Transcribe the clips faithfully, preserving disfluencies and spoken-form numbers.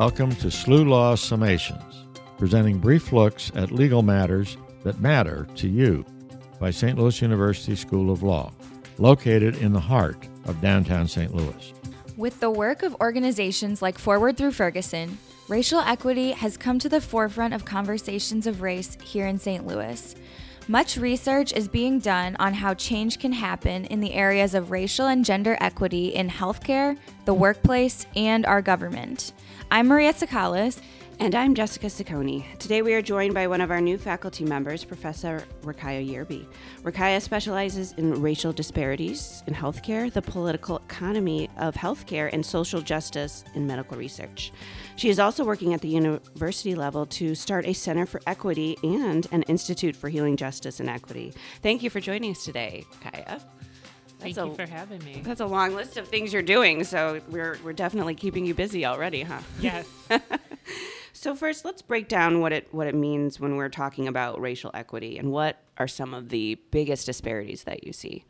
Welcome to S L U Law Summations, presenting brief looks at legal matters that matter to you by Saint Louis University School of Law, located in the heart of downtown Saint Louis. With the work of organizations like Forward Through Ferguson, racial equity has come to the forefront of conversations of race here in Saint Louis. Much research is being done on how change can happen in the areas of racial and gender equity in healthcare, the workplace, and our government. I'm Maria Tsakalis. And I'm Jessica Ciccone. Today we are joined by one of our new faculty members, Professor Rakaya Yerby. Rakaya specializes in racial disparities in healthcare, the political economy of healthcare, and social justice in medical research. She is also working at the university level to start a Center for Equity and an Institute for Healing Justice and Equity. Thank you for joining us today, Rakaya. That's Thank a, you for having me. That's a long list of things you're doing, so we're we're definitely keeping you busy already, huh? Yes. So first, let's break down what it what it means when we're talking about racial equity, and what are some of the biggest disparities that you see?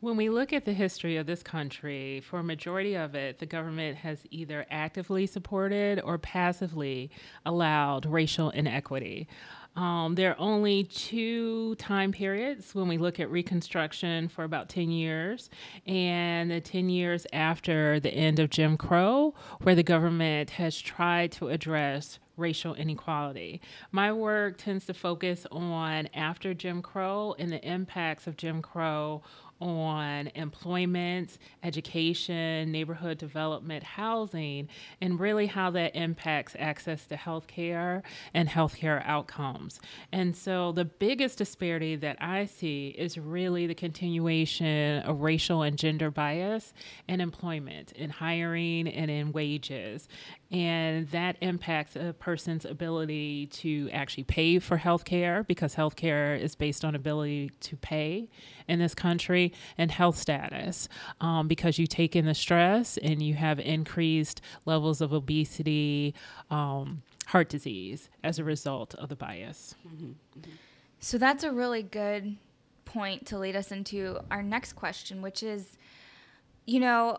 When we look at the history of this country, for a majority of it, the government has either actively supported or passively allowed racial inequity. Um, there are only two time periods when we look at Reconstruction for about ten years, and the ten years after the end of Jim Crow, where the government has tried to address racial inequality. My work tends to focus on after Jim Crow and the impacts of Jim Crow on employment, education, neighborhood development, housing, and really how that impacts access to healthcare and healthcare outcomes. And so the biggest disparity that I see is really the continuation of racial and gender bias in employment, in hiring, and in wages. And that impacts a person's ability to actually pay for healthcare, because healthcare is based on ability to pay in this country, and health status, um, because you take in the stress and you have increased levels of obesity, um, heart disease as a result of the bias. Mm-hmm. Mm-hmm. So that's a really good point to lead us into our next question, which is, you know,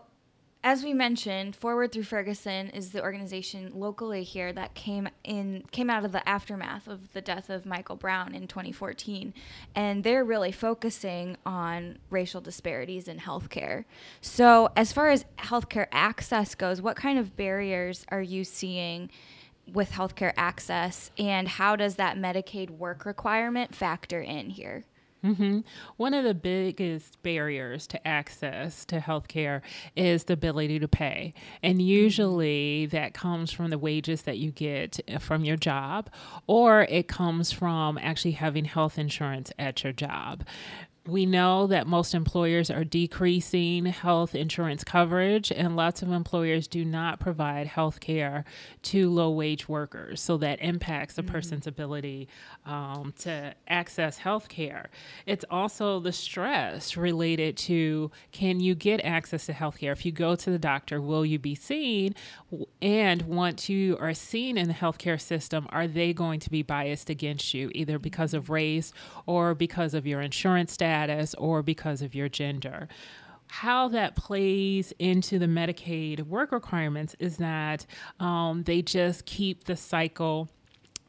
as we mentioned, Forward Through Ferguson is the organization locally here that came in came out of the aftermath of the death of Michael Brown in twenty fourteen, and they're really focusing on racial disparities in healthcare. So, as far as healthcare access goes, what kind of barriers are you seeing with healthcare access, and how does that Medicaid work requirement factor in here? Mm-hmm. One of the biggest barriers to access to healthcare is the ability to pay. And usually that comes from the wages that you get from your job, or it comes from actually having health insurance at your job. We know that most employers are decreasing health insurance coverage, and lots of employers do not provide health care to low-wage workers, so that impacts a mm-hmm. person's ability um, to access health care. It's also the stress related to, can you get access to health care? If you go to the doctor, will you be seen? And once you are seen in the healthcare system, are they going to be biased against you, either because of race or because of your insurance status? Status or because of your gender. How that plays into the Medicaid work requirements is that um, they just keep the cycle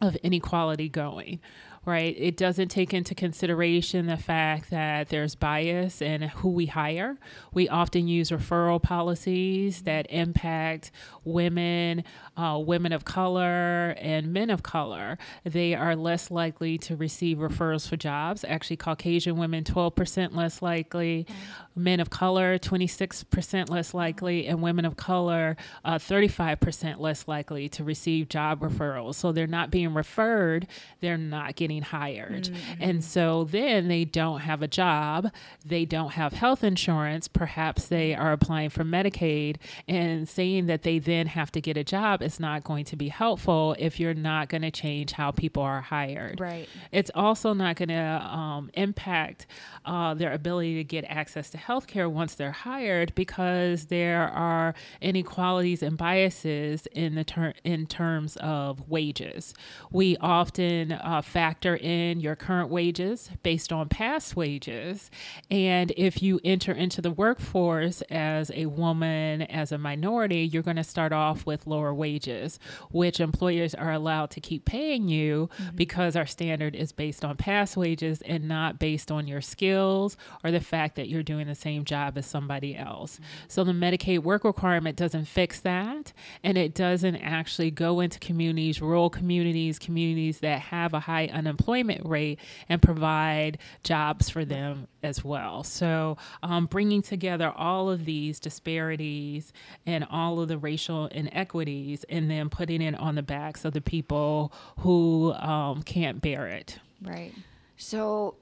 of inequality going. Right. It doesn't take into consideration the fact that there's bias in who we hire. We often use referral policies that impact women, uh, women of color, and men of color. They are less likely to receive referrals for jobs. Actually, Caucasian women, twelve percent less likely. Mm-hmm. Men of color, twenty-six percent less likely. And women of color, uh, thirty-five percent less likely to receive job referrals. So they're not being referred. They're not getting hired. Mm-hmm. And so then they don't have a job, they don't have health insurance, perhaps they are applying for Medicaid, and saying that they then have to get a job is not going to be helpful if you're not going to change how people are hired. Right. It's also not going to um, impact uh, their ability to get access to healthcare once they're hired, because there are inequalities and biases in the ter- in terms of wages. We often uh, factor factor in your current wages based on past wages. And if you enter into the workforce as a woman, as a minority, you're going to start off with lower wages, which employers are allowed to keep paying you mm-hmm. because our standard is based on past wages and not based on your skills or the fact that you're doing the same job as somebody else. Mm-hmm. So the Medicaid work requirement doesn't fix that, and it doesn't actually go into communities, rural communities, communities that have a high unemployment rate and provide jobs for them as well. So um, bringing together all of these disparities and all of the racial inequities and then putting it on the backs of the people who um, can't bear it. Right. So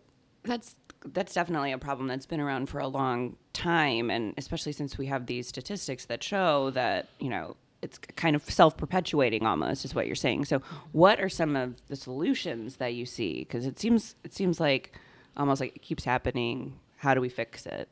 that's that's definitely a problem that's been around for a long time, and especially since we have these statistics that show that, you know, it's kind of self-perpetuating almost is what you're saying. So what are some of the solutions that you see? Because it seems it seems like almost like it keeps happening. How do we fix it?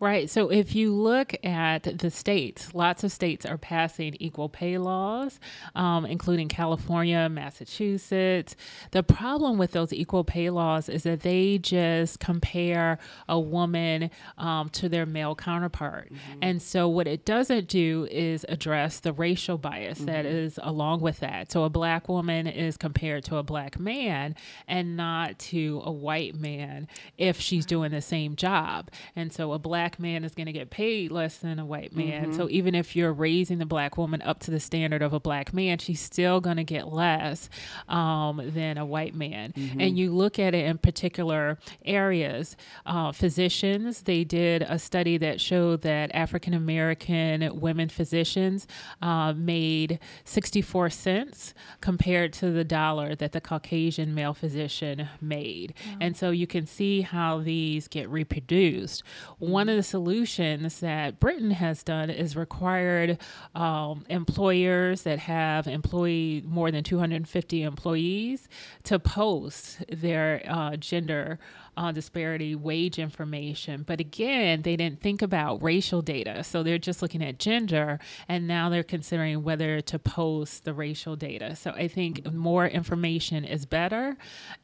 Right. So if you look at the states, lots of states are passing equal pay laws, um, including California, Massachusetts. The problem with those equal pay laws is that they just compare a woman um, to their male counterpart. Mm-hmm. And so what it doesn't do is address the racial bias mm-hmm. that is along with that. So a black woman is compared to a black man and not to a white man if she's doing the same job. Job. And so a black man is going to get paid less than a white man. Mm-hmm. So even if you're raising the black woman up to the standard of a black man, she's still going to get less um, than a white man. Mm-hmm. And you look at it in particular areas. Uh, physicians, they did a study that showed that African-American women physicians uh, made sixty-four cents compared to the dollar that the Caucasian male physician made. Wow. And so you can see how these get reproduced. Produced. One of the solutions that Britain has done is required um, employers that have employee more than two hundred fifty employees to post their uh, gender Uh, disparity wage information. But again, they didn't think about racial data. So they're just looking at gender, and now they're considering whether to post the racial data. So I think more information is better,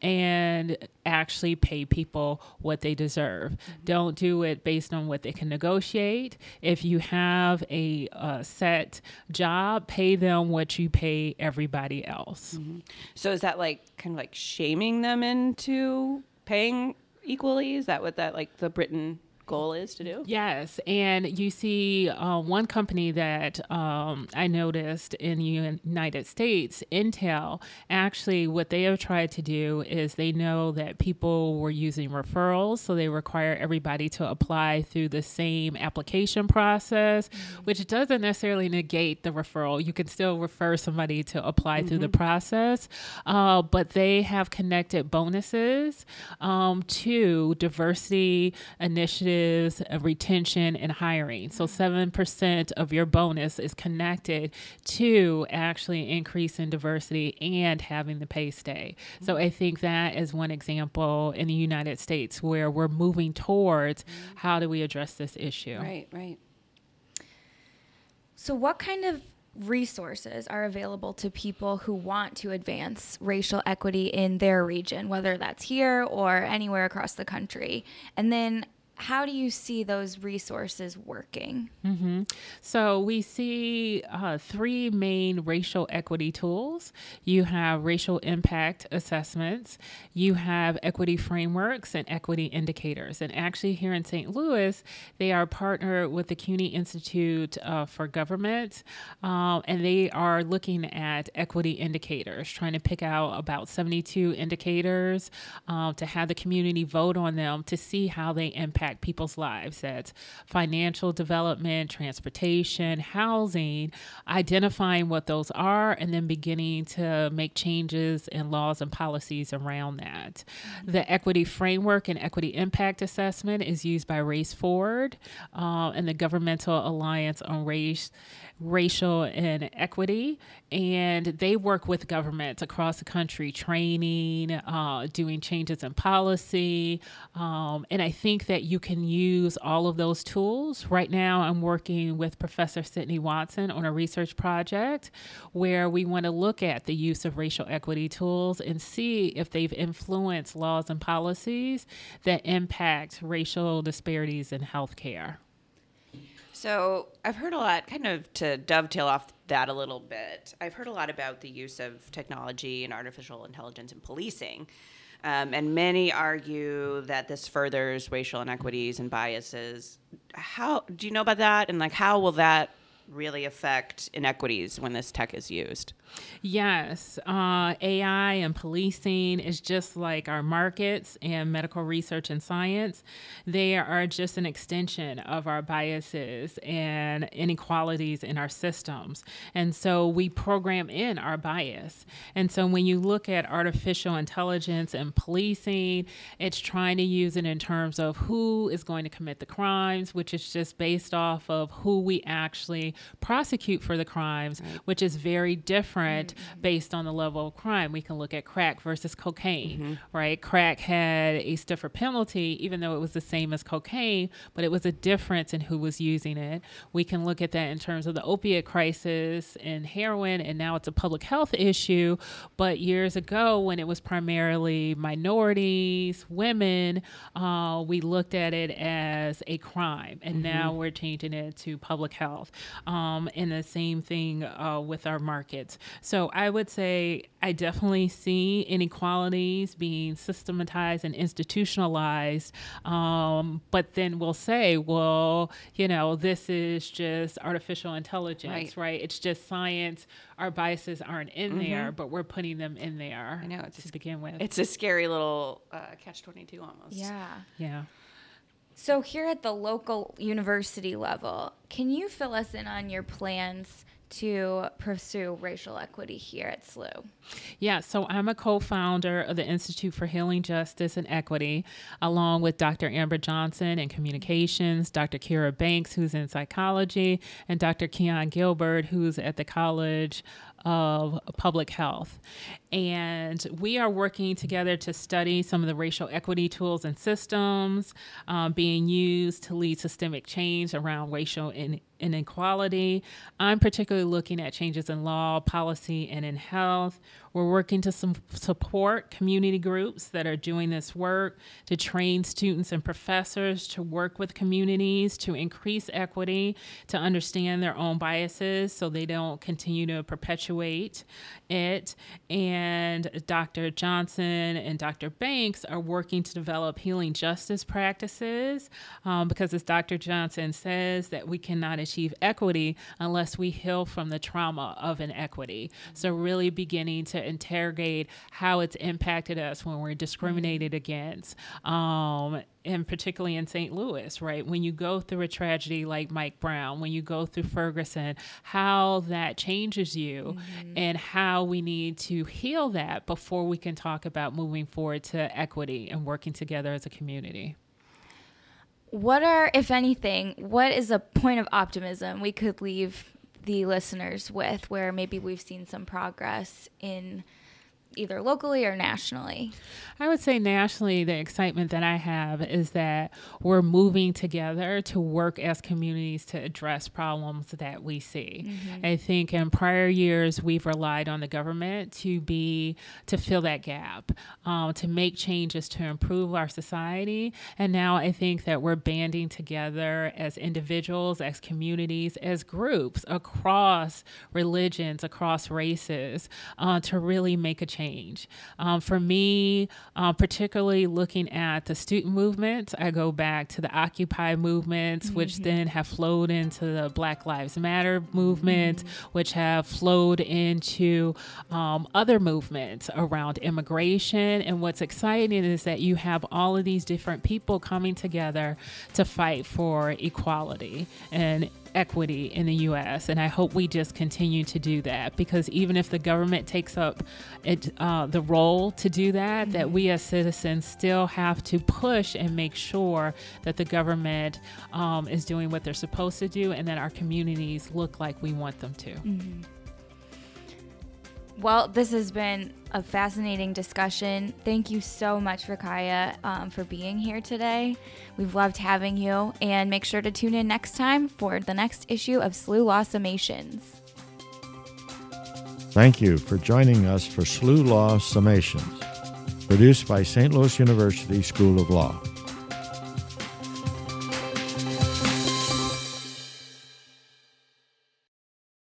and actually pay people what they deserve. Mm-hmm. Don't do it based on what they can negotiate. If you have a uh, set job, pay them what you pay everybody else. Mm-hmm. So is that like kind of like shaming them into paying equally? Is that what that like the Britain goal is to do? Yes. And you see uh, one company that um, I noticed in the United States, Intel, actually what they have tried to do is they know that people were using referrals, so they require everybody to apply through the same application process, mm-hmm. which doesn't necessarily negate the referral. You can still refer somebody to apply mm-hmm. through the process, uh, but they have connected bonuses um, to diversity initiatives of retention and hiring. So seven percent of your bonus is connected to actually increasing diversity and having the pay stay. So I think that is one example in the United States where we're moving towards how do we address this issue. Right, right. So what kind of resources are available to people who want to advance racial equity in their region, whether that's here or anywhere across the country? And then how do you see those resources working? Mm-hmm. So we see uh, three main racial equity tools. You have racial impact assessments. You have equity frameworks and equity indicators. And actually here in Saint Louis, they are partnered with the CUNY Institute uh, for Government, um, and they are looking at equity indicators, trying to pick out about seventy-two indicators uh, to have the community vote on them to see how they impact people's lives. That's financial development, transportation, housing, identifying what those are, and then beginning to make changes in laws and policies around that. Mm-hmm. The equity framework and equity impact assessment is used by Race Forward uh, and the Governmental Alliance on Race, Racial and Equity, and they work with governments across the country, training, uh, doing changes in policy, um, and I think that you you can use all of those tools. Right now, I'm working with Professor Sydney Watson on a research project where we want to look at the use of racial equity tools and see if they've influenced laws and policies that impact racial disparities in healthcare. So I've heard a lot, kind of to dovetail off that a little bit, I've heard a lot about the use of technology and artificial intelligence in policing. Um, and many argue that this furthers racial inequities and biases. How do you know about that? And like, how will that really affect inequities when this tech is used? Yes. Uh, A I and policing is just like our markets and medical research and science. They are just an extension of our biases and inequalities in our systems. And so we program in our bias. And so when you look at artificial intelligence and policing, it's trying to use it in terms of who is going to commit the crimes, which is just based off of who we actually prosecute for the crimes, right, which is very different mm-hmm. based on the level of crime. We can look at crack versus cocaine, mm-hmm. right? Crack had a stiffer penalty, even though it was the same as cocaine, but it was a difference in who was using it. We can look at that in terms of the opiate crisis and heroin, and now it's a public health issue. But years ago, when it was primarily minorities, women, uh, we looked at it as a crime, and mm-hmm. now we're changing it to public health. Um, and the same thing uh, with our markets. So I would say I definitely see inequalities being systematized and institutionalized. Um, but then we'll say, well, you know, this is just artificial intelligence, right? right? It's just science. Our biases aren't in mm-hmm. there, but we're putting them in there. I know, it's to a, begin with. It's a scary little uh, catch twenty-two almost. Yeah. Yeah. So here at the local university level, can you fill us in on your plans to pursue racial equity here at S L U? Yeah, so I'm a co-founder of the Institute for Healing, Justice, and Equity, along with Doctor Amber Johnson in communications, Doctor Kira Banks, who's in psychology, and Doctor Keon Gilbert, who's at the College of Public Health. And we are working together to study some of the racial equity tools and systems um, being used to lead systemic change around racial in- inequality. I'm particularly looking at changes in law, policy, and in health. We're working to some support community groups that are doing this work, to train students and professors to work with communities to increase equity, to understand their own biases so they don't continue to perpetuate it. And And Doctor Johnson and Doctor Banks are working to develop healing justice practices um, because, as Doctor Johnson says, that we cannot achieve equity unless we heal from the trauma of inequity. So really beginning to interrogate how it's impacted us when we're discriminated against. Um, and particularly in Saint Louis, right? When you go through a tragedy like Mike Brown, when you go through Ferguson, how that changes you mm-hmm. and how we need to heal that before we can talk about moving forward to equity and working together as a community. What are, if anything, what is a point of optimism we could leave the listeners with where maybe we've seen some progress in either locally or nationally? I would say nationally, the excitement that I have is that we're moving together to work as communities to address problems that we see. Mm-hmm. I think in prior years, we've relied on the government to be, to fill that gap, um, to make changes to improve our society. And now I think that we're banding together as individuals, as communities, as groups across religions, across races, uh, to really make a change. Change. Um, for me, uh, particularly looking at the student movement, I go back to the Occupy movements, mm-hmm. which then have flowed into the Black Lives Matter movement, mm-hmm. which have flowed into um, other movements around immigration. And what's exciting is that you have all of these different people coming together to fight for equality and equity in the U S, and I hope we just continue to do that, because even if the government takes up it, uh, the role to do that, mm-hmm. that we as citizens still have to push and make sure that the government um, is doing what they're supposed to do and that our communities look like we want them to. Mm-hmm. Well, this has been a fascinating discussion. Thank you so much, Rakaya, um, for being here today. We've loved having you. And make sure to tune in next time for the next issue of S L U Law Summations. Thank you for joining us for S L U Law Summations, produced by Saint Louis University School of Law.